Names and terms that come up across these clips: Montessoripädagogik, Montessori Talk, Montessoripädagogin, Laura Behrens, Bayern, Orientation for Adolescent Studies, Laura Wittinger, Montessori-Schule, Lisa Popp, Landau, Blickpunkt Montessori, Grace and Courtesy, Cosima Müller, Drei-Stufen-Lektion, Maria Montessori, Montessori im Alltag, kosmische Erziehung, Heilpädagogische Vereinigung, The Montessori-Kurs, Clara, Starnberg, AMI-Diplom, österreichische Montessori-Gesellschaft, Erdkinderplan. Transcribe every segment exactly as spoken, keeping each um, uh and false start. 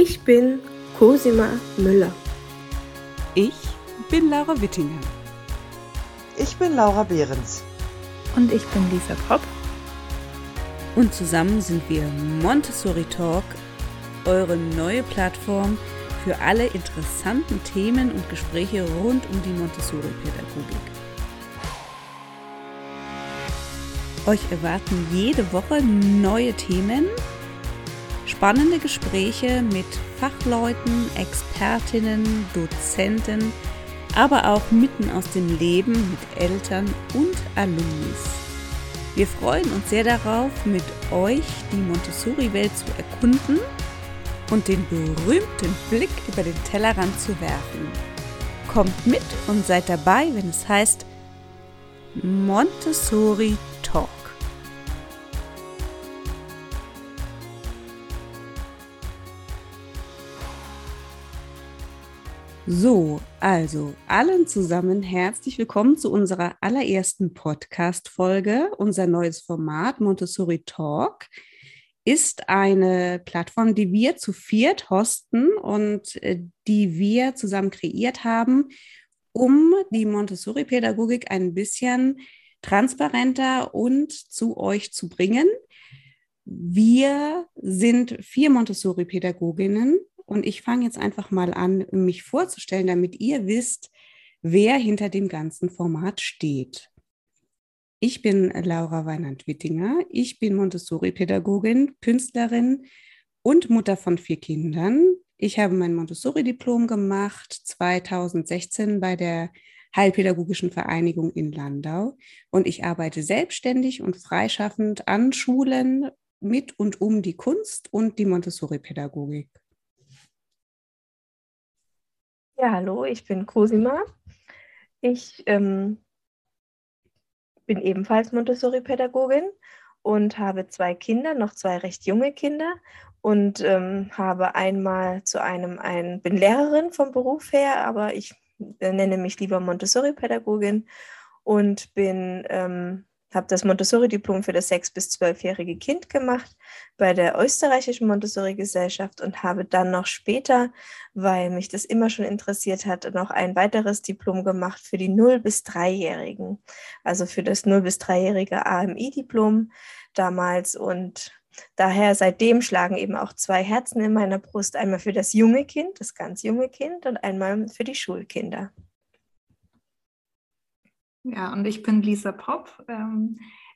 Ich bin Cosima Müller. Ich bin Laura Wittinger. Ich bin Laura Behrens. Und ich bin Lisa Popp. Und zusammen sind wir Montessori Talk, eure neue Plattform für alle interessanten Themen und Gespräche rund um die Montessoripädagogik. Euch erwarten jede Woche neue Themen, spannende Gespräche mit Fachleuten, Expertinnen, Dozenten, aber auch mitten aus dem Leben mit Eltern und Alumnis. Wir freuen uns sehr darauf, mit euch die Montessori-Welt zu erkunden und den berühmten Blick über den Tellerrand zu werfen. Kommt mit und seid dabei, wenn es heißt Montessori Talk. So, also allen zusammen herzlich willkommen zu unserer allerersten Podcast-Folge. Unser neues Format Montessori Talk ist eine Plattform, die wir zu viert hosten und die wir zusammen kreiert haben, um die Montessori-Pädagogik ein bisschen transparenter und zu euch zu bringen. Wir sind vier Montessori-Pädagoginnen. Und ich fange jetzt einfach mal an, mich vorzustellen, damit ihr wisst, wer hinter dem ganzen Format steht. Ich bin Laura Weinand-Wittinger. Ich bin Montessori-Pädagogin, Künstlerin und Mutter von vier Kindern. Ich habe mein Montessori-Diplom gemacht zweitausendsechzehn bei der Heilpädagogischen Vereinigung in Landau. Und ich arbeite selbstständig und freischaffend an Schulen mit und um die Kunst und die Montessori-Pädagogik. Ja, hallo, ich bin Cosima. Ich ähm, bin ebenfalls Montessori-Pädagogin und habe zwei Kinder, noch zwei recht junge Kinder und ähm, habe einmal zu einem, ein, bin Lehrerin vom Beruf her, aber ich äh, nenne mich lieber Montessori-Pädagogin und bin, ähm, habe das Montessori-Diplom für das sechs- bis zwölfjährige Kind gemacht bei der österreichischen Montessori-Gesellschaft und habe dann noch später, weil mich das immer schon interessiert hat, noch ein weiteres Diplom gemacht für die null- bis dreijährigen, also für das null- bis dreijährige A M I-Diplom damals. Und daher seitdem schlagen eben auch zwei Herzen in meiner Brust, einmal für das junge Kind, das ganz junge Kind, und einmal für die Schulkinder. Ja, und ich bin Lisa Popp.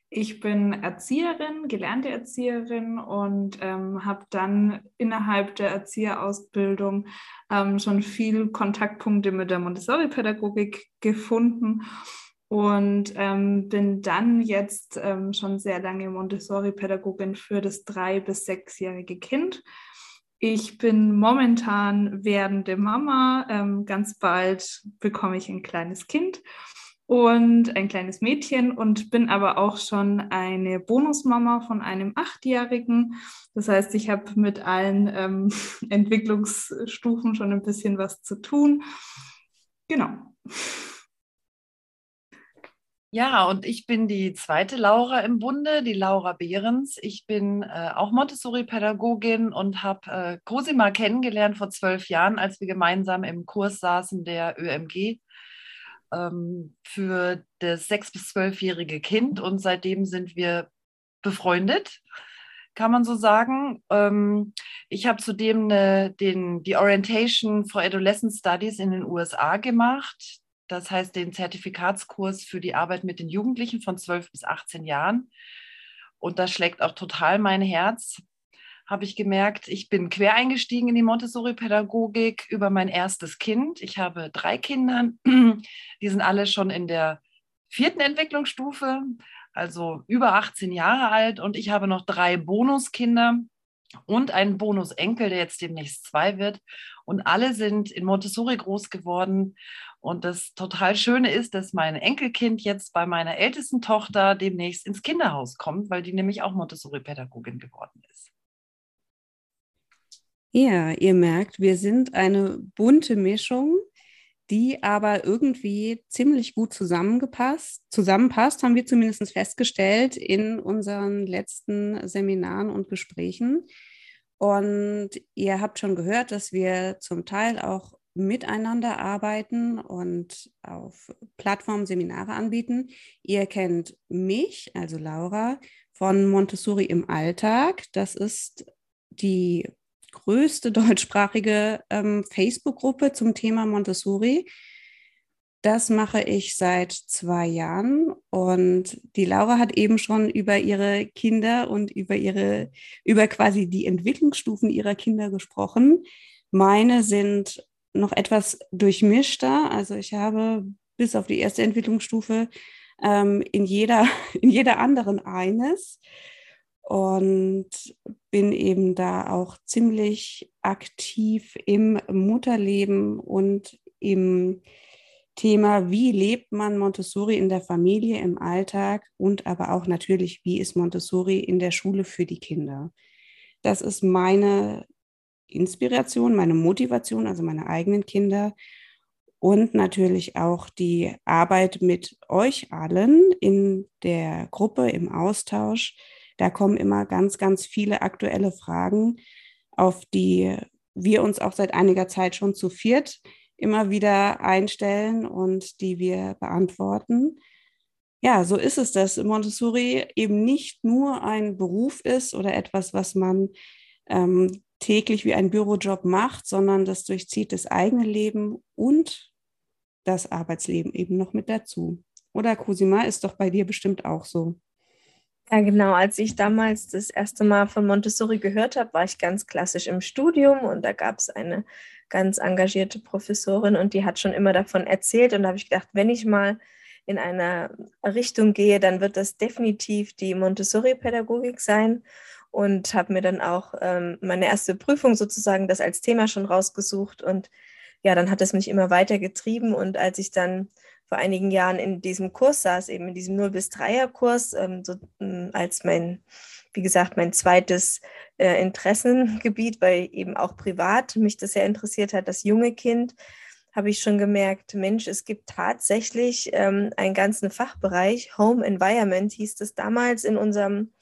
Ich bin Erzieherin, gelernte Erzieherin und ähm, habe dann innerhalb der Erzieherausbildung ähm, schon viel Kontaktpunkte mit der Montessori-Pädagogik gefunden und ähm, bin dann jetzt ähm, schon sehr lange Montessori-Pädagogin für das drei- bis sechsjährige Kind. Ich bin momentan werdende Mama. Ähm, ganz bald bekomme ich ein kleines Kind. Und ein kleines Mädchen und bin aber auch schon eine Bonusmama von einem Achtjährigen. Das heißt, ich habe mit allen ähm, Entwicklungsstufen schon ein bisschen was zu tun. Genau. Ja, und ich bin die zweite Laura im Bunde, die Laura Behrens. Ich bin äh, auch Montessori-Pädagogin und habe äh, Cosima kennengelernt vor zwölf Jahren, als wir gemeinsam im Kurs saßen der Ö M G. Für das sechs- bis zwölfjährige Kind und seitdem sind wir befreundet, kann man so sagen. Ich habe zudem eine, den, die Orientation for Adolescent Studies in den U S A gemacht, das heißt den Zertifikatskurs für die Arbeit mit den Jugendlichen von zwölf bis achtzehn Jahren und das schlägt auch total mein Herz. Habe ich gemerkt, ich bin quer eingestiegen in die Montessori-Pädagogik über mein erstes Kind. Ich habe drei Kinder, die sind alle schon in der vierten Entwicklungsstufe, also über achtzehn Jahre alt. Und ich habe noch drei Bonuskinder und einen Bonusenkel, der jetzt demnächst zwei wird. Und alle sind in Montessori groß geworden. Und das total Schöne ist, dass mein Enkelkind jetzt bei meiner ältesten Tochter demnächst ins Kinderhaus kommt, weil die nämlich auch Montessori-Pädagogin geworden ist. Ja, ihr merkt, wir sind eine bunte Mischung, die aber irgendwie ziemlich gut zusammengepasst, zusammenpasst, haben wir zumindest festgestellt in unseren letzten Seminaren und Gesprächen. Und ihr habt schon gehört, dass wir zum Teil auch miteinander arbeiten und auf Plattformen Seminare anbieten. Ihr kennt mich, also Laura, von Montessori im Alltag. Das ist die größte deutschsprachige ähm, Facebook-Gruppe zum Thema Montessori. Das mache ich seit zwei Jahren und die Laura hat eben schon über ihre Kinder und über ihre, über quasi die Entwicklungsstufen ihrer Kinder gesprochen. Meine sind noch etwas durchmischter, also ich habe bis auf die erste Entwicklungsstufe ähm, in jeder, in jeder anderen eines und bin eben da auch ziemlich aktiv im Mutterleben und im Thema, wie lebt man Montessori in der Familie, im Alltag und aber auch natürlich, wie ist Montessori in der Schule für die Kinder. Das ist meine Inspiration, meine Motivation, also meine eigenen Kinder und natürlich auch die Arbeit mit euch allen in der Gruppe, im Austausch. Da kommen immer ganz, ganz viele aktuelle Fragen, auf die wir uns auch seit einiger Zeit schon zu viert immer wieder einstellen und die wir beantworten. Ja, so ist es, dass Montessori eben nicht nur ein Beruf ist oder etwas, was man ähm, täglich wie ein Bürojob macht, sondern das durchzieht das eigene Leben und das Arbeitsleben eben noch mit dazu. Oder Cosima, ist doch bei dir bestimmt auch so. Ja, genau. Als ich damals das erste Mal von Montessori gehört habe, war ich ganz klassisch im Studium und da gab es eine ganz engagierte Professorin und die hat schon immer davon erzählt und da habe ich gedacht, wenn ich mal in einer Richtung gehe, dann wird das definitiv die Montessori-Pädagogik sein und habe mir dann auch ähm, meine erste Prüfung sozusagen das als Thema schon rausgesucht und ja, dann hat es mich immer weiter getrieben und als ich dann vor einigen Jahren in diesem Kurs saß, eben in diesem null bis dreier Kurs, ähm, so, ähm, als mein, wie gesagt, mein zweites äh, Interessengebiet, weil eben auch privat mich das sehr interessiert hat, das junge Kind, habe ich schon gemerkt, Mensch, es gibt tatsächlich ähm, einen ganzen Fachbereich, Home Environment hieß das damals in unserem,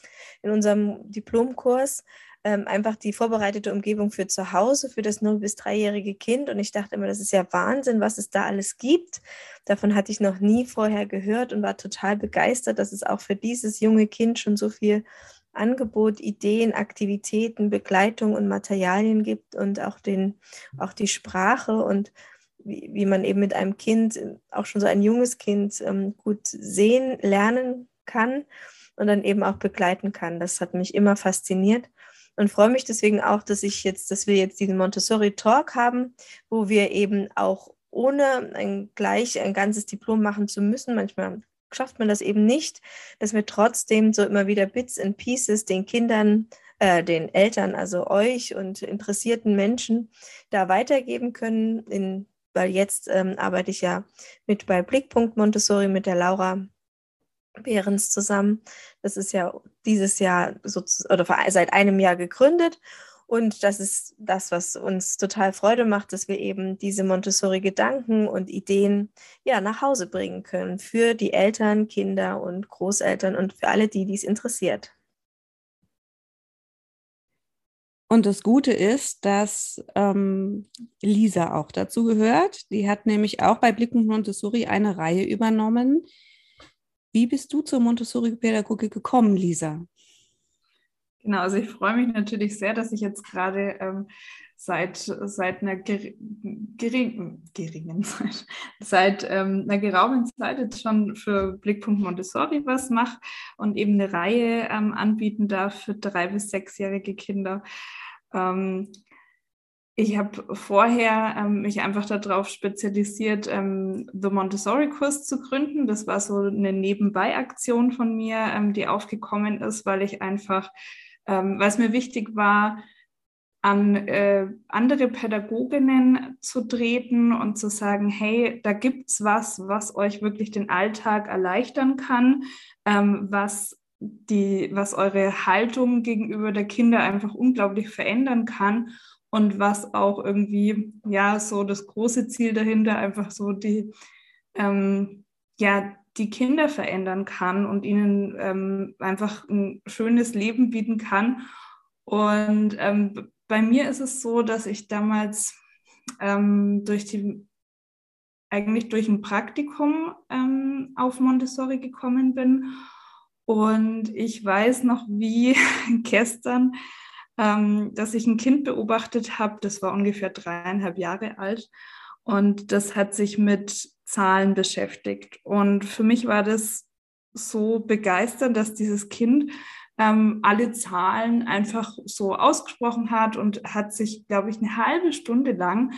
in unserem Diplomkurs, ähm, einfach die vorbereitete Umgebung für zu Hause, für das null bis dreijährige Kind. Und ich dachte immer, das ist ja Wahnsinn, was es da alles gibt. Davon hatte ich noch nie vorher gehört und war total begeistert, dass es auch für dieses junge Kind schon so viel Angebot, Ideen, Aktivitäten, Begleitung und Materialien gibt und auch, den, auch die Sprache und wie, wie man eben mit einem Kind, auch schon so ein junges Kind, ähm, gut sehen, lernen kann und dann eben auch begleiten kann. Das hat mich immer fasziniert. Und freue mich deswegen auch, dass ich jetzt, dass wir jetzt diesen Montessori Talk haben, wo wir eben auch ohne ein, gleich ein ganzes Diplom machen zu müssen, manchmal schafft man das eben nicht, dass wir trotzdem so immer wieder Bits and Pieces den Kindern, äh, den Eltern, also euch und interessierten Menschen da weitergeben können, in, weil jetzt ähm, arbeite ich ja mit bei Blickpunkt Montessori mit der Laura Behrens zusammen. Das ist ja dieses Jahr so, oder seit einem Jahr gegründet und das ist das, was uns total Freude macht, dass wir eben diese Montessori-Gedanken und Ideen ja nach Hause bringen können für die Eltern, Kinder und Großeltern und für alle die, die es interessiert. Und das Gute ist, dass ähm, Lisa auch dazu gehört. Die hat nämlich auch bei Blickpunkt Montessori eine Reihe übernommen. Wie bist du zur Montessori-Pädagogik gekommen, Lisa? Genau, also ich freue mich natürlich sehr, dass ich jetzt gerade ähm, seit, seit einer ger- gering, geringen Zeit, seit ähm, einer geraumen Zeit jetzt schon für Blickpunkt Montessori was mache und eben eine Reihe ähm, anbieten darf für drei- bis sechsjährige Kinder. Ähm, Ich habe vorher ähm, mich einfach darauf spezialisiert, ähm, The Montessori-Kurs zu gründen. Das war so eine Nebenbei-Aktion von mir, ähm, die aufgekommen ist, weil ich einfach, ähm, weil es mir wichtig war, an äh, andere Pädagoginnen zu treten und zu sagen, hey, da gibt's was, was euch wirklich den Alltag erleichtern kann, ähm, was die, was eure Haltung gegenüber der Kinder einfach unglaublich verändern kann. Und was auch irgendwie, ja, so das große Ziel dahinter einfach so die, ähm, ja, die Kinder verändern kann und ihnen ähm, einfach ein schönes Leben bieten kann. Und ähm, bei mir ist es so, dass ich damals ähm, durch die, eigentlich durch ein Praktikum ähm, auf Montessori gekommen bin. Und ich weiß noch wie gestern, ähm, dass ich ein Kind beobachtet habe, das war ungefähr dreieinhalb Jahre alt. Und das hat sich mit Zahlen beschäftigt. Und für mich war das so begeisternd, dass dieses Kind ähm, alle Zahlen einfach so ausgesprochen hat und hat sich, glaube ich, eine halbe Stunde lang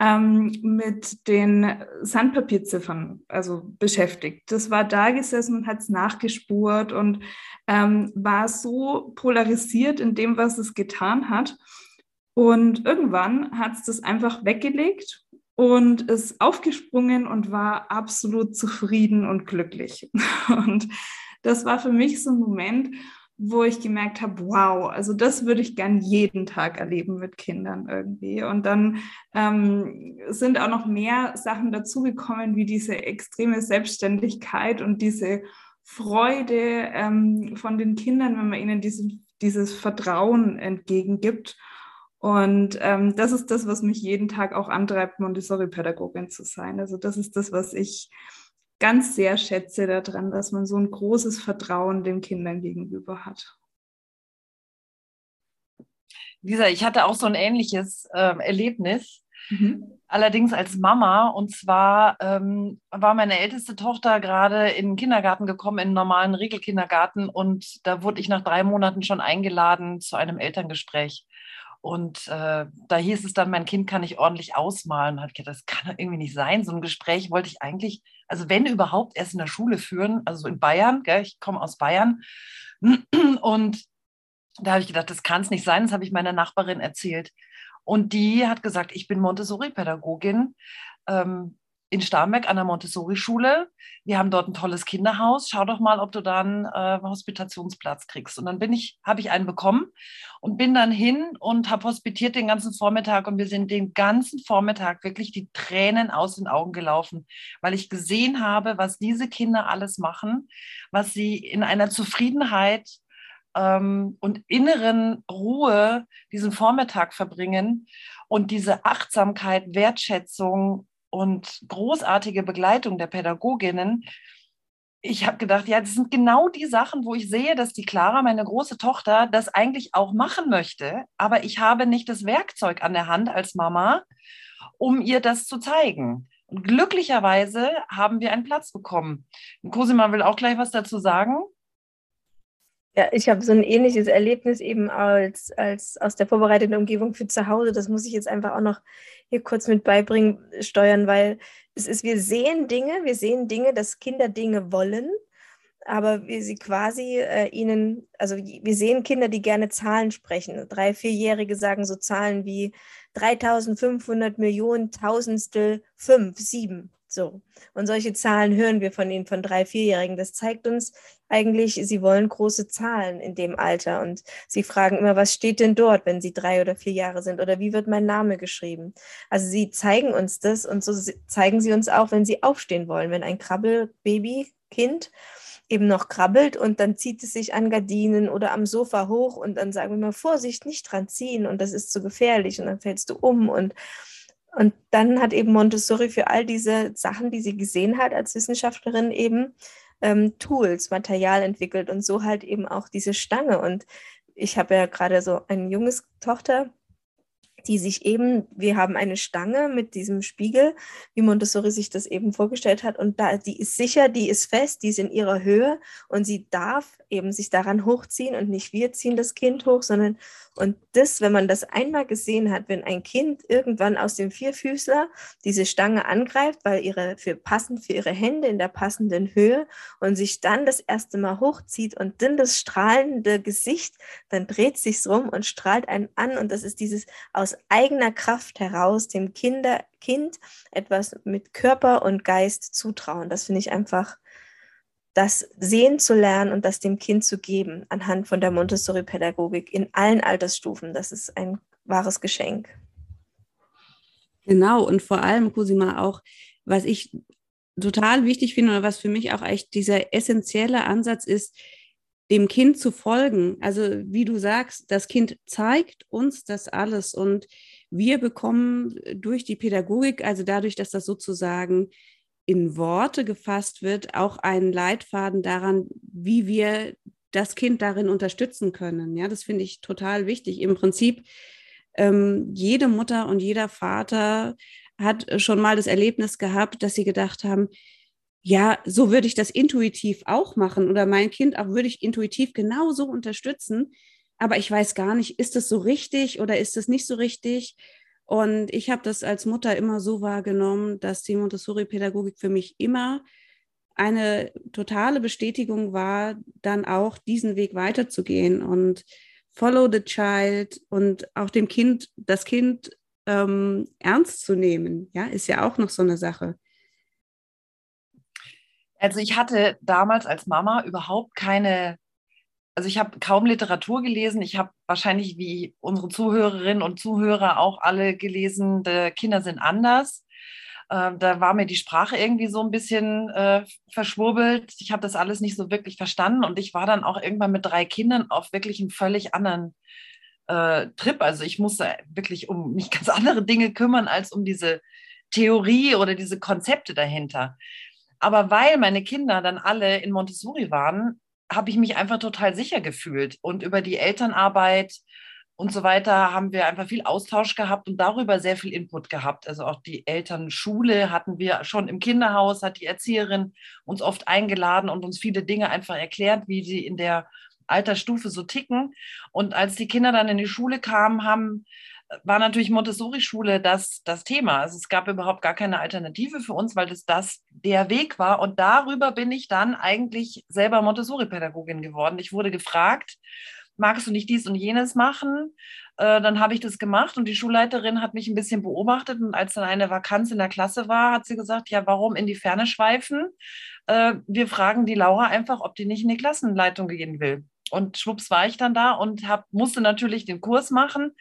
ähm, mit den Sandpapierziffern also beschäftigt. Das war da gesessen und hat es nachgespurt und ähm, war so polarisiert in dem, was es getan hat. Und irgendwann hat es das einfach weggelegt und ist aufgesprungen und war absolut zufrieden und glücklich. Und das war für mich so ein Moment, wo ich gemerkt habe, wow, also das würde ich gern jeden Tag erleben mit Kindern irgendwie. Und dann ähm, sind auch noch mehr Sachen dazugekommen, wie diese extreme Selbstständigkeit und diese Freude ähm, von den Kindern, wenn man ihnen diese, dieses Vertrauen entgegengibt. Und ähm, das ist das, was mich jeden Tag auch antreibt, Montessori-Pädagogin zu sein. Also das ist das, was ich ganz sehr schätze daran, dass man so ein großes Vertrauen den Kindern gegenüber hat. Lisa, ich hatte auch so ein ähnliches äh, Erlebnis, mhm. allerdings als Mama. Und zwar ähm, war meine älteste Tochter gerade in den Kindergarten gekommen, in einen normalen Regelkindergarten. Und da wurde ich nach drei Monaten schon eingeladen zu einem Elterngespräch. Und äh, da hieß es dann, mein Kind kann nicht ordentlich ausmalen. Und hat gedacht, das kann doch irgendwie nicht sein. So ein Gespräch wollte ich eigentlich, also wenn überhaupt, erst in der Schule führen, also in Bayern, gell? Ich komme aus Bayern. Und da habe ich gedacht, das kann es nicht sein. Das habe ich meiner Nachbarin erzählt. Und die hat gesagt, ich bin Montessori-Pädagogin ähm, in Starnberg an der Montessori-Schule. Wir haben dort ein tolles Kinderhaus. Schau doch mal, ob du da einen äh, Hospitationsplatz kriegst. Und dann bin ich, habe ich einen bekommen und bin dann hin und habe hospitiert den ganzen Vormittag. Und wir sind den ganzen Vormittag wirklich die Tränen aus den Augen gelaufen, weil ich gesehen habe, was diese Kinder alles machen, was sie in einer Zufriedenheit ähm, und inneren Ruhe diesen Vormittag verbringen und diese Achtsamkeit, Wertschätzung und großartige Begleitung der Pädagoginnen. Ich habe gedacht, ja, das sind genau die Sachen, wo ich sehe, dass die Clara, meine große Tochter, das eigentlich auch machen möchte, aber ich habe nicht das Werkzeug an der Hand als Mama, um ihr das zu zeigen. Und glücklicherweise haben wir einen Platz bekommen. Und Cosima will auch gleich was dazu sagen. Ja, ich habe so ein ähnliches Erlebnis eben als, als aus der vorbereitenden Umgebung für zu Hause. Das muss ich jetzt einfach auch noch hier kurz mit beibringen, steuern, weil es ist, wir sehen Dinge, wir sehen Dinge, dass Kinder Dinge wollen, aber wir sie quasi äh, ihnen, also wir sehen Kinder, die gerne Zahlen sprechen. Drei-, Vierjährige sagen so Zahlen wie dreitausendfünfhundert Millionen, Tausendstel, fünf, sieben. So. Und solche Zahlen hören wir von ihnen, von drei-, vierjährigen. Das zeigt uns eigentlich, sie wollen große Zahlen in dem Alter. Und sie fragen immer, was steht denn dort, wenn sie drei oder vier Jahre sind? Oder wie wird mein Name geschrieben? Also sie zeigen uns das und so zeigen sie uns auch, wenn sie aufstehen wollen. Wenn ein Krabbelbaby, Kind eben noch krabbelt und dann zieht es sich an Gardinen oder am Sofa hoch und dann sagen wir mal, Vorsicht, nicht dran ziehen und das ist zu gefährlich und dann fällst du um und Und dann hat eben Montessori für all diese Sachen, die sie gesehen hat als Wissenschaftlerin, eben ähm, Tools, Material entwickelt und so halt eben auch diese Stange. Und ich habe ja gerade so ein junges Tochter, die sich eben, wir haben eine Stange mit diesem Spiegel, wie Montessori sich das eben vorgestellt hat. Und da, die ist sicher, die ist fest, die ist in ihrer Höhe und sie darf eben sich daran hochziehen und nicht wir ziehen das Kind hoch, sondern und das, wenn man das einmal gesehen hat, wenn ein Kind irgendwann aus dem Vierfüßler diese Stange angreift, weil ihre für passend für ihre Hände in der passenden Höhe und sich dann das erste Mal hochzieht und dann das strahlende Gesicht, dann dreht sich's rum und strahlt einen an und das ist dieses aus eigener Kraft heraus dem Kinder, Kind etwas mit Körper und Geist zutrauen. Das finde ich einfach, das sehen zu lernen und das dem Kind zu geben anhand von der Montessori-Pädagogik in allen Altersstufen. Das ist ein wahres Geschenk. Genau und vor allem, Cosima, auch, was ich total wichtig finde oder was für mich auch echt dieser essentielle Ansatz ist, dem Kind zu folgen. Also wie du sagst, das Kind zeigt uns das alles und wir bekommen durch die Pädagogik, also dadurch, dass das sozusagen in Worte gefasst wird, auch einen Leitfaden daran, wie wir das Kind darin unterstützen können. Ja, das finde ich total wichtig. Im Prinzip, ähm, jede Mutter und jeder Vater hat schon mal das Erlebnis gehabt, dass sie gedacht haben, ja, so würde ich das intuitiv auch machen oder mein Kind auch würde ich intuitiv genauso unterstützen, aber ich weiß gar nicht, ist das so richtig oder ist das nicht so richtig? Und ich habe das als Mutter immer so wahrgenommen, dass die Montessori-Pädagogik für mich immer eine totale Bestätigung war, dann auch diesen Weg weiterzugehen und follow the child und auch dem Kind, das Kind ähm, ernst zu nehmen, ja, ist ja auch noch so eine Sache. Also ich hatte damals als Mama überhaupt keine, also ich habe kaum Literatur gelesen. Ich habe wahrscheinlich wie unsere Zuhörerinnen und Zuhörer auch alle gelesen, die Kinder sind anders. Äh, da war mir die Sprache irgendwie so ein bisschen äh, verschwurbelt. Ich habe das alles nicht so wirklich verstanden und ich war dann auch irgendwann mit drei Kindern auf wirklich einen völlig anderen äh, Trip. Also ich musste wirklich um mich ganz andere Dinge kümmern als um diese Theorie oder diese Konzepte dahinter. Aber weil meine Kinder dann alle in Montessori waren, habe ich mich einfach total sicher gefühlt. Und über die Elternarbeit und so weiter haben wir einfach viel Austausch gehabt und darüber sehr viel Input gehabt. Also auch die Elternschule hatten wir schon im Kinderhaus, hat die Erzieherin uns oft eingeladen und uns viele Dinge einfach erklärt, wie sie in der Altersstufe so ticken. Und als die Kinder dann in die Schule kamen, haben... war natürlich Montessori-Schule das, das Thema. Also es gab überhaupt gar keine Alternative für uns, weil das, das der Weg war. Und darüber bin ich dann eigentlich selber Montessori-Pädagogin geworden. Ich wurde gefragt, magst du nicht dies und jenes machen? Äh, dann habe ich das gemacht und die Schulleiterin hat mich ein bisschen beobachtet. Und als dann eine Vakanz in der Klasse war, hat sie gesagt, ja, warum in die Ferne schweifen? Äh, wir fragen die Laura einfach, ob die nicht in die Klassenleitung gehen will. Und schwupps war ich dann da und hab, musste natürlich den Kurs machen.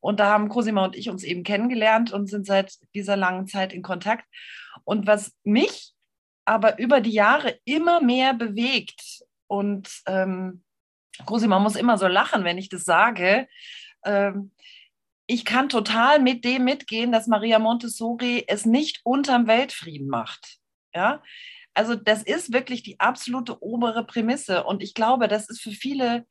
Und da haben Cosima und ich uns eben kennengelernt und sind seit dieser langen Zeit in Kontakt. Und was mich aber über die Jahre immer mehr bewegt, und ähm, Cosima muss immer so lachen, wenn ich das sage, ähm, ich kann total mit dem mitgehen, dass Maria Montessori es nicht unterm Weltfrieden macht. Ja. Also das ist wirklich die absolute obere Prämisse und ich glaube, das ist für viele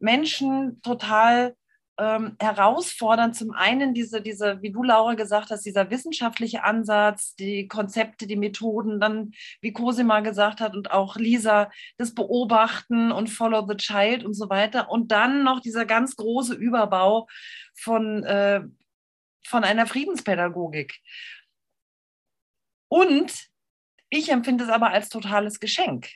Menschen total ähm, herausfordernd. Zum einen diese, diese, wie du Laura gesagt hast, dieser wissenschaftliche Ansatz, die Konzepte, die Methoden, dann wie Cosima gesagt hat und auch Lisa, das Beobachten und Follow the Child und so weiter. Und dann noch dieser ganz große Überbau von, äh, von einer Friedenspädagogik. Und ich empfinde es aber als totales Geschenk.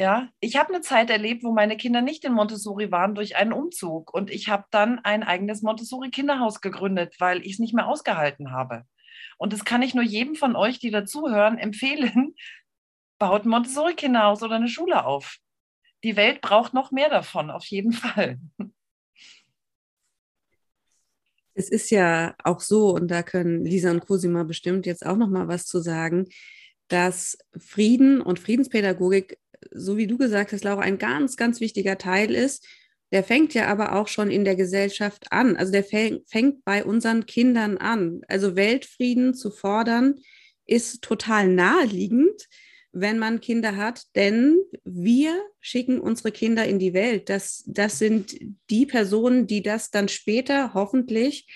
Ja, ich habe eine Zeit erlebt, wo meine Kinder nicht in Montessori waren durch einen Umzug. Und ich habe dann ein eigenes Montessori-Kinderhaus gegründet, weil ich es nicht mehr ausgehalten habe. Und das kann ich nur jedem von euch, die dazuhören, empfehlen. Baut ein Montessori-Kinderhaus oder eine Schule auf. Die Welt braucht noch mehr davon, auf jeden Fall. Es ist ja auch so, und da können Lisa und Cosima bestimmt jetzt auch noch mal was zu sagen, dass Frieden und Friedenspädagogik, so wie du gesagt hast, Laura, ein ganz, ganz wichtiger Teil ist. Der fängt ja aber auch schon in der Gesellschaft an. Also der fängt bei unseren Kindern an. Also Weltfrieden zu fordern, ist total naheliegend, wenn man Kinder hat, denn wir schicken unsere Kinder in die Welt. Das, das sind die Personen, die das dann später hoffentlich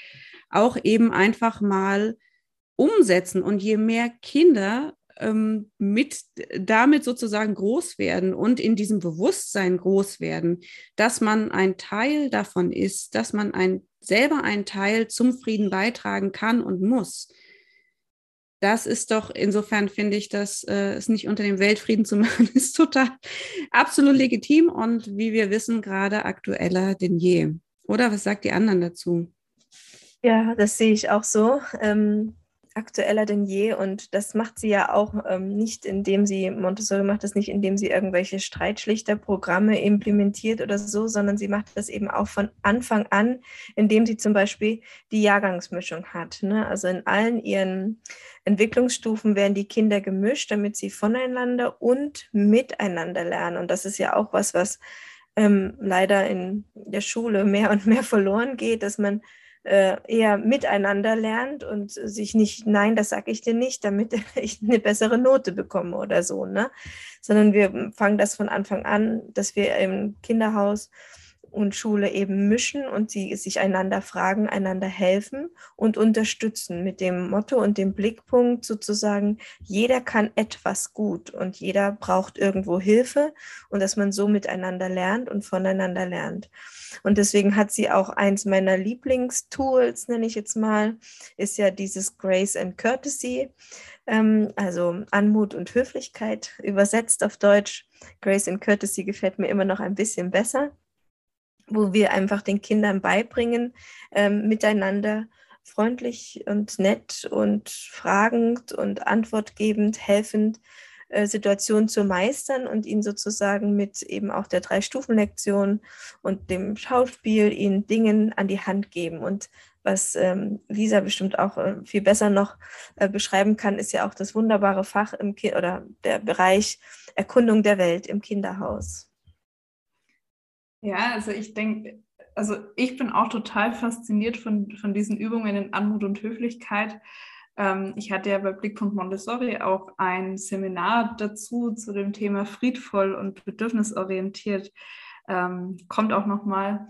auch eben einfach mal umsetzen. Und je mehr Kinder mit damit sozusagen groß werden und in diesem Bewusstsein groß werden, dass man ein Teil davon ist, dass man ein, selber einen Teil zum Frieden beitragen kann und muss. Das ist doch, insofern finde ich, dass äh, es nicht unter dem Weltfrieden zu machen, ist total absolut legitim und wie wir wissen, gerade aktueller denn je. Oder was sagt die anderen dazu? Ja, das sehe ich auch so. Ähm aktueller denn je und das macht sie ja auch ähm, nicht, indem sie, Montessori macht das nicht, indem sie irgendwelche Streitschlichterprogramme implementiert oder so, sondern sie macht das eben auch von Anfang an, indem sie zum Beispiel die Jahrgangsmischung hat. Ne? Also in allen ihren Entwicklungsstufen werden die Kinder gemischt, damit sie voneinander und miteinander lernen und das ist ja auch was, was ähm, leider in der Schule mehr und mehr verloren geht, dass man äh, eher miteinander lernt und sich nicht, nein, das sage ich dir nicht, damit ich eine bessere Note bekomme oder so, ne? Sondern wir fangen das von Anfang an, dass wir im Kinderhaus und Schule eben mischen und sie sich einander fragen, einander helfen und unterstützen mit dem Motto und dem Blickpunkt sozusagen, jeder kann etwas gut und jeder braucht irgendwo Hilfe und dass man so miteinander lernt und voneinander lernt. Und deswegen hat sie auch eins meiner Lieblingstools, nenne ich jetzt mal, ist ja dieses Grace and Courtesy, also Anmut und Höflichkeit, übersetzt auf Deutsch. Grace and Courtesy gefällt mir immer noch ein bisschen besser, wo wir einfach den Kindern beibringen, ähm, miteinander freundlich und nett und fragend und antwortgebend, helfend äh, Situationen zu meistern und ihnen sozusagen mit eben auch der Drei-Stufen-Lektion und dem Schauspiel ihnen Dingen an die Hand geben. Und was ähm, Lisa bestimmt auch äh, viel besser noch äh, beschreiben kann, ist ja auch das wunderbare Fach im Ki- oder der Bereich Erkundung der Welt im Kinderhaus. Ja, also ich denke, also ich bin auch total fasziniert von, von diesen Übungen in Anmut und Höflichkeit. Ähm, ich hatte ja bei Blickpunkt Montessori auch ein Seminar dazu, zu dem Thema friedvoll und bedürfnisorientiert. Ähm, kommt auch nochmal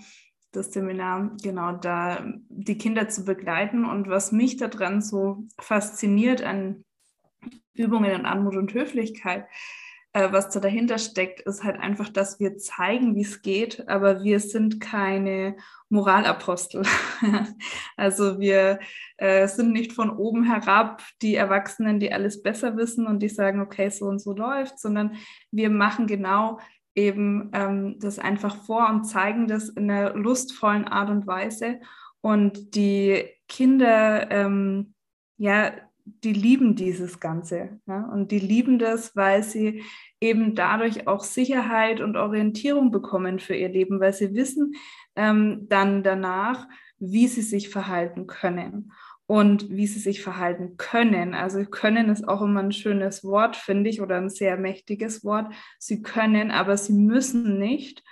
das Seminar, genau, da die Kinder zu begleiten. Und was mich daran so fasziniert an Übungen in Anmut und Höflichkeit, was da dahinter steckt, ist halt einfach, dass wir zeigen, wie es geht, aber wir sind keine Moralapostel. Also wir äh, sind nicht von oben herab die Erwachsenen, die alles besser wissen und die sagen, okay, so und so läuft, sondern wir machen genau eben ähm, das einfach vor und zeigen das in einer lustvollen Art und Weise. Und die Kinder, ähm, ja, die lieben dieses Ganze, ne? Und die lieben das, weil sie eben dadurch auch Sicherheit und Orientierung bekommen für ihr Leben, weil sie wissen ähm, dann danach, wie sie sich verhalten können und wie sie sich verhalten können. Also können ist auch immer ein schönes Wort, finde ich, oder ein sehr mächtiges Wort. Sie können, aber sie müssen nicht.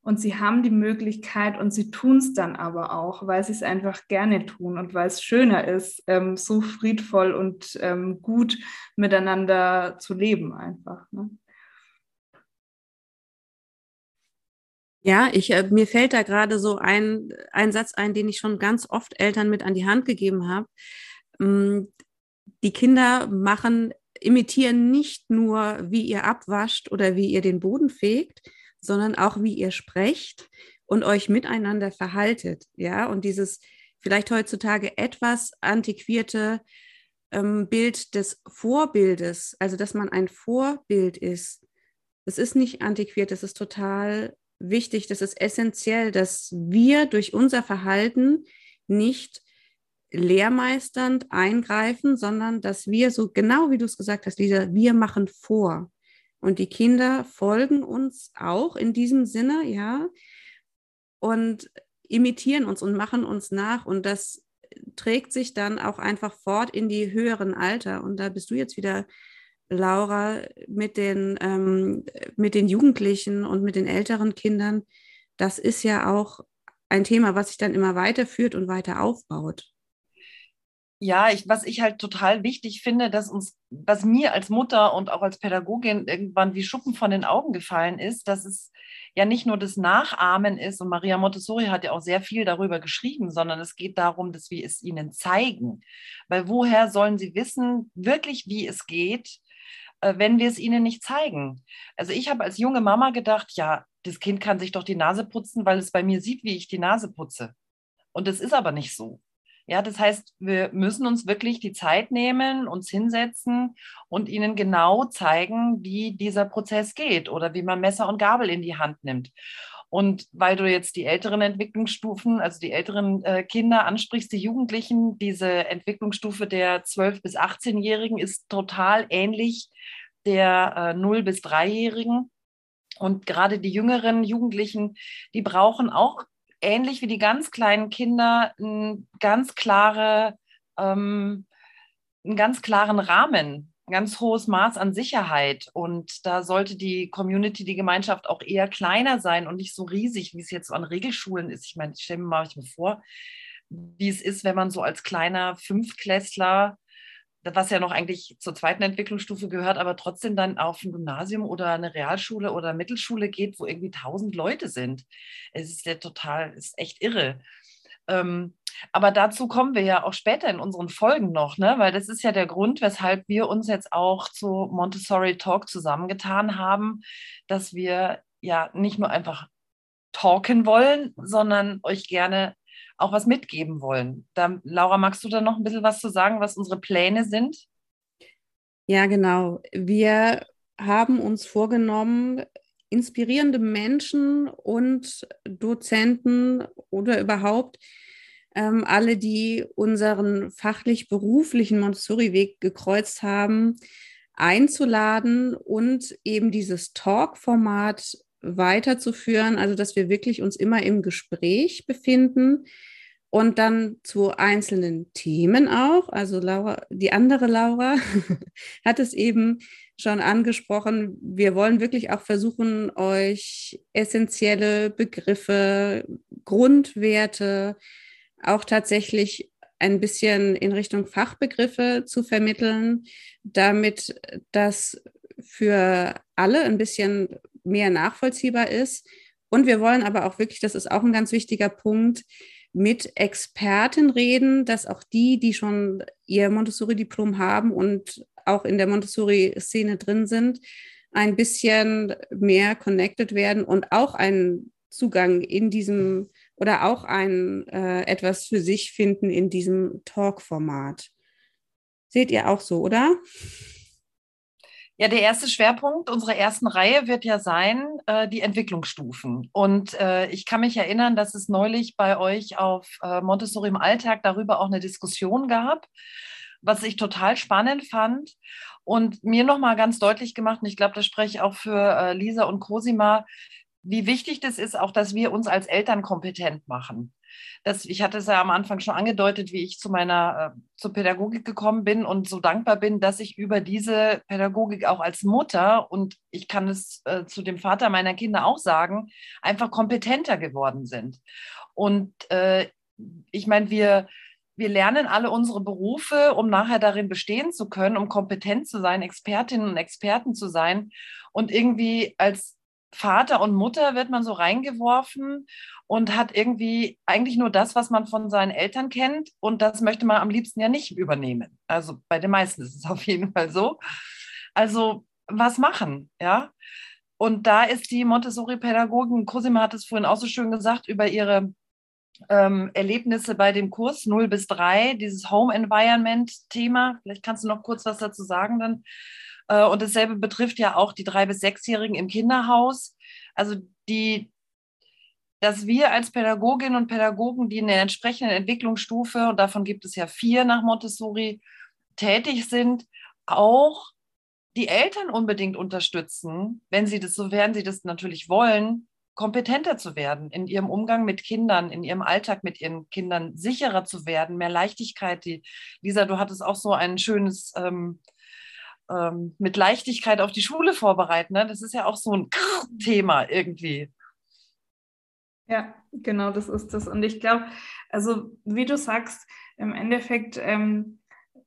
Und sie haben die Möglichkeit und sie tun es dann aber auch, weil sie es einfach gerne tun und weil es schöner ist, ähm, so friedvoll und ähm, gut miteinander zu leben einfach. Ne? Ja, ich, äh, mir fällt da gerade so ein, ein Satz ein, den ich schon ganz oft Eltern mit an die Hand gegeben habe. Ähm, die Kinder machen, imitieren nicht nur, wie ihr abwascht oder wie ihr den Boden fegt, sondern auch, wie ihr sprecht und euch miteinander verhaltet, ja, und dieses vielleicht heutzutage etwas antiquierte ähm, Bild des Vorbildes, also dass man ein Vorbild ist, das ist nicht antiquiert, das ist total wichtig, das ist essentiell, dass wir durch unser Verhalten nicht lehrmeisternd eingreifen, sondern dass wir so, genau wie du es gesagt hast, Lisa, wir machen vor. Und die Kinder folgen uns auch in diesem Sinne, ja, und imitieren uns und machen uns nach. Und das trägt sich dann auch einfach fort in die höheren Alter. Und da bist du jetzt wieder, Laura, mit den, ähm, mit den Jugendlichen und mit den älteren Kindern. Das ist ja auch ein Thema, was sich dann immer weiterführt und weiter aufbaut. Ja, ich, was ich halt total wichtig finde, dass uns, was mir als Mutter und auch als Pädagogin irgendwann wie Schuppen von den Augen gefallen ist, dass es ja nicht nur das Nachahmen ist, und Maria Montessori hat ja auch sehr viel darüber geschrieben, sondern es geht darum, dass wir es ihnen zeigen. Weil woher sollen sie wissen, wirklich wie es geht, wenn wir es ihnen nicht zeigen? Also ich habe als junge Mama gedacht, ja, das Kind kann sich doch die Nase putzen, weil es bei mir sieht, wie ich die Nase putze. Und das ist aber nicht so. Ja, das heißt, wir müssen uns wirklich die Zeit nehmen, uns hinsetzen und ihnen genau zeigen, wie dieser Prozess geht oder wie man Messer und Gabel in die Hand nimmt. Und weil du jetzt die älteren Entwicklungsstufen, also die älteren äh, Kinder ansprichst, die Jugendlichen, diese Entwicklungsstufe der zwölf- bis achtzehnjährigen ist total ähnlich der äh, null- bis dreijährigen. Und gerade die jüngeren Jugendlichen, die brauchen auch ähnlich wie die ganz kleinen Kinder einen ganz, klare, ähm, einen ganz klaren Rahmen, ein ganz hohes Maß an Sicherheit und da sollte die Community, die Gemeinschaft auch eher kleiner sein und nicht so riesig, wie es jetzt an Regelschulen ist. Ich meine, ich stelle mir mal vor, wie es ist, wenn man so als kleiner Fünftklässler, was ja noch eigentlich zur zweiten Entwicklungsstufe gehört, aber trotzdem dann auf ein Gymnasium oder eine Realschule oder Mittelschule geht, wo irgendwie tausend Leute sind. Es ist ja total, es ist echt irre. Ähm, aber dazu kommen wir ja auch später in unseren Folgen noch, ne? Weil das ist ja der Grund, weshalb wir uns jetzt auch zu Montessori Talk zusammengetan haben, dass wir ja nicht nur einfach talken wollen, sondern euch gerne auch was mitgeben wollen. Da, Laura, magst du da noch ein bisschen was zu sagen, was unsere Pläne sind? Ja, genau. Wir haben uns vorgenommen, inspirierende Menschen und Dozenten oder überhaupt ähm, alle, die unseren fachlich-beruflichen Montessori-Weg gekreuzt haben, einzuladen und eben dieses Talk-Format weiterzuführen, also dass wir wirklich uns immer im Gespräch befinden und dann zu einzelnen Themen auch. Also Laura, die andere Laura hat es eben schon angesprochen. Wir wollen wirklich auch versuchen, euch essentielle Begriffe, Grundwerte, auch tatsächlich ein bisschen in Richtung Fachbegriffe zu vermitteln, damit das für alle ein bisschen mehr nachvollziehbar ist. Und wir wollen aber auch wirklich, das ist auch ein ganz wichtiger Punkt, mit Experten reden, dass auch die, die schon ihr Montessori-Diplom haben und auch in der Montessori-Szene drin sind, ein bisschen mehr connected werden und auch einen Zugang in diesem oder auch ein äh, etwas für sich finden in diesem Talk-Format. Seht ihr auch so, oder? Ja, der erste Schwerpunkt unserer ersten Reihe wird ja sein, äh, die Entwicklungsstufen. Und äh, ich kann mich erinnern, dass es neulich bei euch auf äh, Montessori im Alltag darüber auch eine Diskussion gab, was ich total spannend fand und mir nochmal ganz deutlich gemacht, und ich glaube, das spreche ich auch für äh, Lisa und Cosima, wie wichtig das ist, auch dass wir uns als Eltern kompetent machen. Das, ich hatte es ja am Anfang schon angedeutet, wie ich zu meiner äh, zur Pädagogik gekommen bin und so dankbar bin, dass ich über diese Pädagogik auch als Mutter, und ich kann es äh, zu dem Vater meiner Kinder auch sagen, einfach kompetenter geworden sind. Und äh, ich meine, wir, wir lernen alle unsere Berufe, um nachher darin bestehen zu können, um kompetent zu sein, Expertinnen und Experten zu sein. Und irgendwie als Vater und Mutter wird man so reingeworfen und hat irgendwie eigentlich nur das, was man von seinen Eltern kennt, und das möchte man am liebsten ja nicht übernehmen. Also bei den meisten ist es auf jeden Fall so. Also was machen, ja? Und da ist die Montessori-Pädagogin, Cosima hat es vorhin auch so schön gesagt, über ihre ähm, Erlebnisse bei dem Kurs null bis drei, dieses Home-Environment-Thema. Vielleicht kannst du noch kurz was dazu sagen dann. Und dasselbe betrifft ja auch die drei- bis sechsjährigen im Kinderhaus. Also die, dass wir als Pädagoginnen und Pädagogen, die in der entsprechenden Entwicklungsstufe, und davon gibt es ja vier nach Montessori, tätig sind, auch die Eltern unbedingt unterstützen, wenn sie das, sofern sie das natürlich wollen, kompetenter zu werden in ihrem Umgang mit Kindern, in ihrem Alltag mit ihren Kindern, sicherer zu werden, mehr Leichtigkeit. Die, Lisa, du hattest auch so ein schönes... Ähm, mit Leichtigkeit auf die Schule vorbereiten. Ne? Das ist ja auch so ein Thema irgendwie. Ja, genau, das ist das. Und ich glaube, also wie du sagst, im Endeffekt ähm,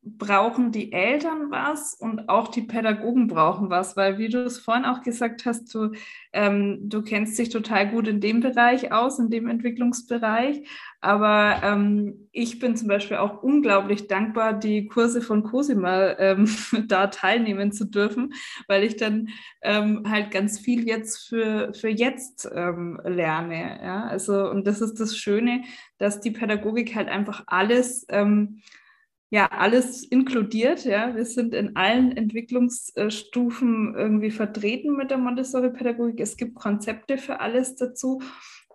brauchen die Eltern was und auch die Pädagogen brauchen was, weil wie du es vorhin auch gesagt hast, du, ähm, du kennst dich total gut in dem Bereich aus, in dem Entwicklungsbereich. Aber ähm, ich bin zum Beispiel auch unglaublich dankbar, die Kurse von Cosima ähm, da teilnehmen zu dürfen, weil ich dann ähm, halt ganz viel jetzt für, für jetzt ähm, lerne. Ja? Also, und das ist das Schöne, dass die Pädagogik halt einfach alles, ähm, ja, alles inkludiert. Ja? Wir sind in allen Entwicklungsstufen irgendwie vertreten mit der Montessori-Pädagogik. Es gibt Konzepte für alles dazu.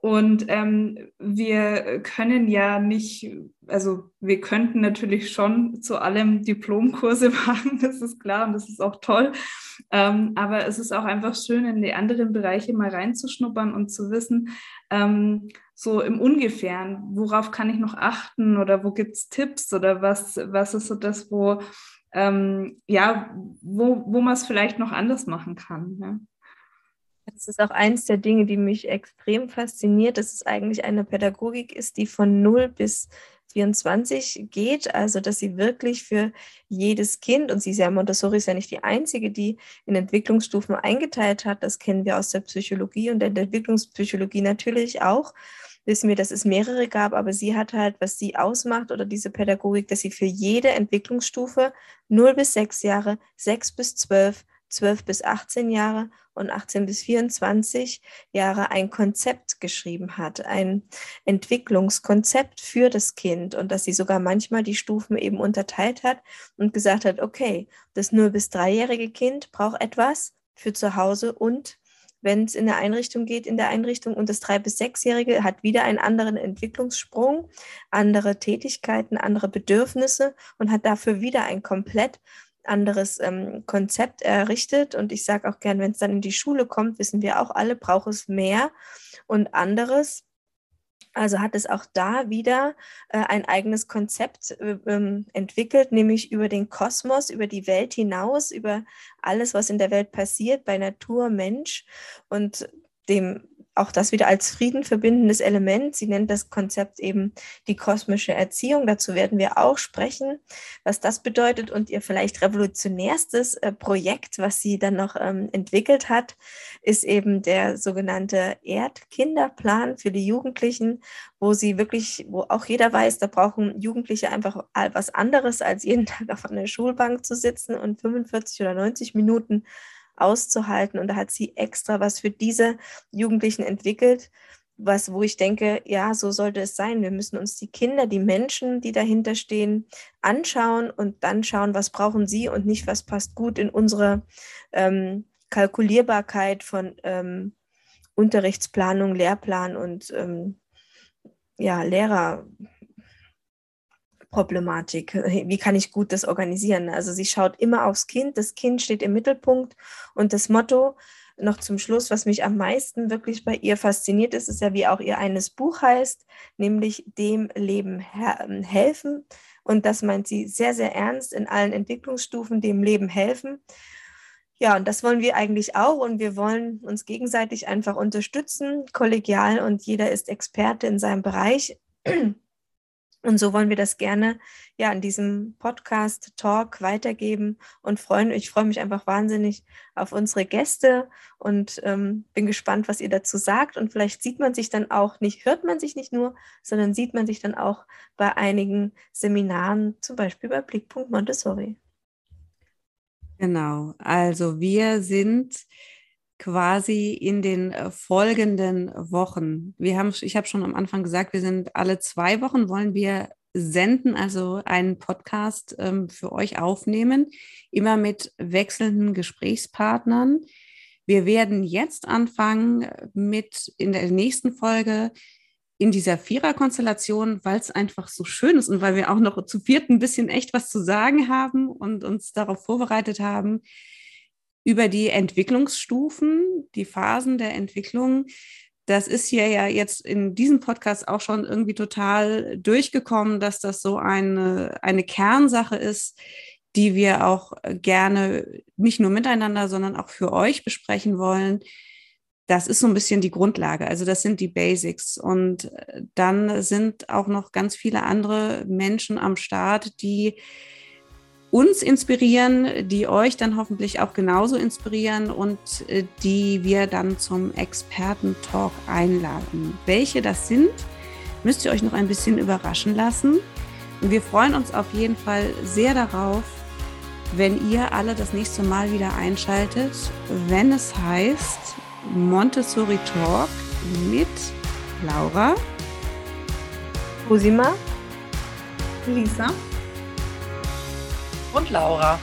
Und ähm, wir können ja nicht, also wir könnten natürlich schon zu allem Diplomkurse machen, das ist klar und das ist auch toll, ähm, aber es ist auch einfach schön, in die anderen Bereiche mal reinzuschnuppern und zu wissen, ähm, so im Ungefähren, worauf kann ich noch achten oder wo gibt es Tipps oder was, was ist so das, wo... ähm, ja, wo, wo man es vielleicht noch anders machen kann. Ne? Das ist auch eins der Dinge, die mich extrem fasziniert, dass es eigentlich eine Pädagogik ist, die von null bis vierundzwanzig geht, also dass sie wirklich für jedes Kind, und sie ist ja, Montessori ist ja nicht die einzige, die in Entwicklungsstufen eingeteilt hat, das kennen wir aus der Psychologie und der Entwicklungspsychologie natürlich auch, wissen wir, dass es mehrere gab, aber sie hat halt, was sie ausmacht oder diese Pädagogik, dass sie für jede Entwicklungsstufe null bis sechs Jahre, sechs bis zwölf, zwölf bis achtzehn Jahre und achtzehn bis vierundzwanzig Jahre ein Konzept geschrieben hat, ein Entwicklungskonzept für das Kind und dass sie sogar manchmal die Stufen eben unterteilt hat und gesagt hat, okay, das null bis dreijährige Kind braucht etwas für zu Hause und wenn es in eine Einrichtung geht, in der Einrichtung und das drei bis sechsjährige hat wieder einen anderen Entwicklungssprung, andere Tätigkeiten, andere Bedürfnisse und hat dafür wieder ein komplett anderes ähm, Konzept errichtet und ich sage auch gern, wenn es dann in die Schule kommt, wissen wir auch alle, braucht es mehr und anderes. Also hat es auch da wieder äh, ein eigenes Konzept äh, entwickelt, nämlich über den Kosmos, über die Welt hinaus, über alles, was in der Welt passiert, bei Natur, Mensch und dem auch das wieder als Frieden verbindendes Element. Sie nennt das Konzept eben die kosmische Erziehung. Dazu werden wir auch sprechen, was das bedeutet und ihr vielleicht revolutionärstes Projekt, was sie dann noch ähm, entwickelt hat, ist eben der sogenannte Erdkinderplan für die Jugendlichen, wo sie wirklich, wo auch jeder weiß, da brauchen Jugendliche einfach was anderes, als jeden Tag auf einer Schulbank zu sitzen und fünfundvierzig oder neunzig Minuten auszuhalten und da hat sie extra was für diese Jugendlichen entwickelt, was, wo ich denke, ja, so sollte es sein. Wir müssen uns die Kinder, die Menschen, die dahinter stehen, anschauen und dann schauen, was brauchen sie und nicht, was passt gut in unsere ähm, Kalkulierbarkeit von ähm, Unterrichtsplanung, Lehrplan und ähm, ja, Lehrer. Problematik. Wie kann ich gut das organisieren? Also sie schaut immer aufs Kind, das Kind steht im Mittelpunkt und das Motto, noch zum Schluss, was mich am meisten wirklich bei ihr fasziniert ist, ist ja, wie auch ihr eines Buch heißt, nämlich dem Leben helfen und das meint sie sehr, sehr ernst in allen Entwicklungsstufen, dem Leben helfen. Ja, und das wollen wir eigentlich auch und wir wollen uns gegenseitig einfach unterstützen, kollegial und jeder ist Experte in seinem Bereich. Und so wollen wir das gerne ja in diesem Podcast-Talk weitergeben und freuen. Ich freue mich einfach wahnsinnig auf unsere Gäste und ähm, bin gespannt, was ihr dazu sagt. Und vielleicht sieht man sich dann auch nicht, hört man sich nicht nur, sondern sieht man sich dann auch bei einigen Seminaren, zum Beispiel bei Blickpunkt Montessori. Genau, also wir sind quasi in den folgenden Wochen. Wir haben, ich habe schon am Anfang gesagt, wir sind alle zwei Wochen, wollen wir senden, also einen Podcast ähm, für euch aufnehmen, immer mit wechselnden Gesprächspartnern. Wir werden jetzt anfangen mit in der nächsten Folge in dieser Viererkonstellation, weil es einfach so schön ist und weil wir auch noch zu viert ein bisschen echt was zu sagen haben und uns darauf vorbereitet haben, über die Entwicklungsstufen, die Phasen der Entwicklung. Das ist hier ja jetzt in diesem Podcast auch schon irgendwie total durchgekommen, dass das so eine, eine Kernsache ist, die wir auch gerne nicht nur miteinander, sondern auch für euch besprechen wollen. Das ist so ein bisschen die Grundlage, also das sind die Basics. Und dann sind auch noch ganz viele andere Menschen am Start, die uns inspirieren, die euch dann hoffentlich auch genauso inspirieren und die wir dann zum Experten-Talk einladen. Welche das sind, müsst ihr euch noch ein bisschen überraschen lassen. Wir freuen uns auf jeden Fall sehr darauf, wenn ihr alle das nächste Mal wieder einschaltet, wenn es heißt Montessori Talk mit Laura, Cosima, Lisa und Laura.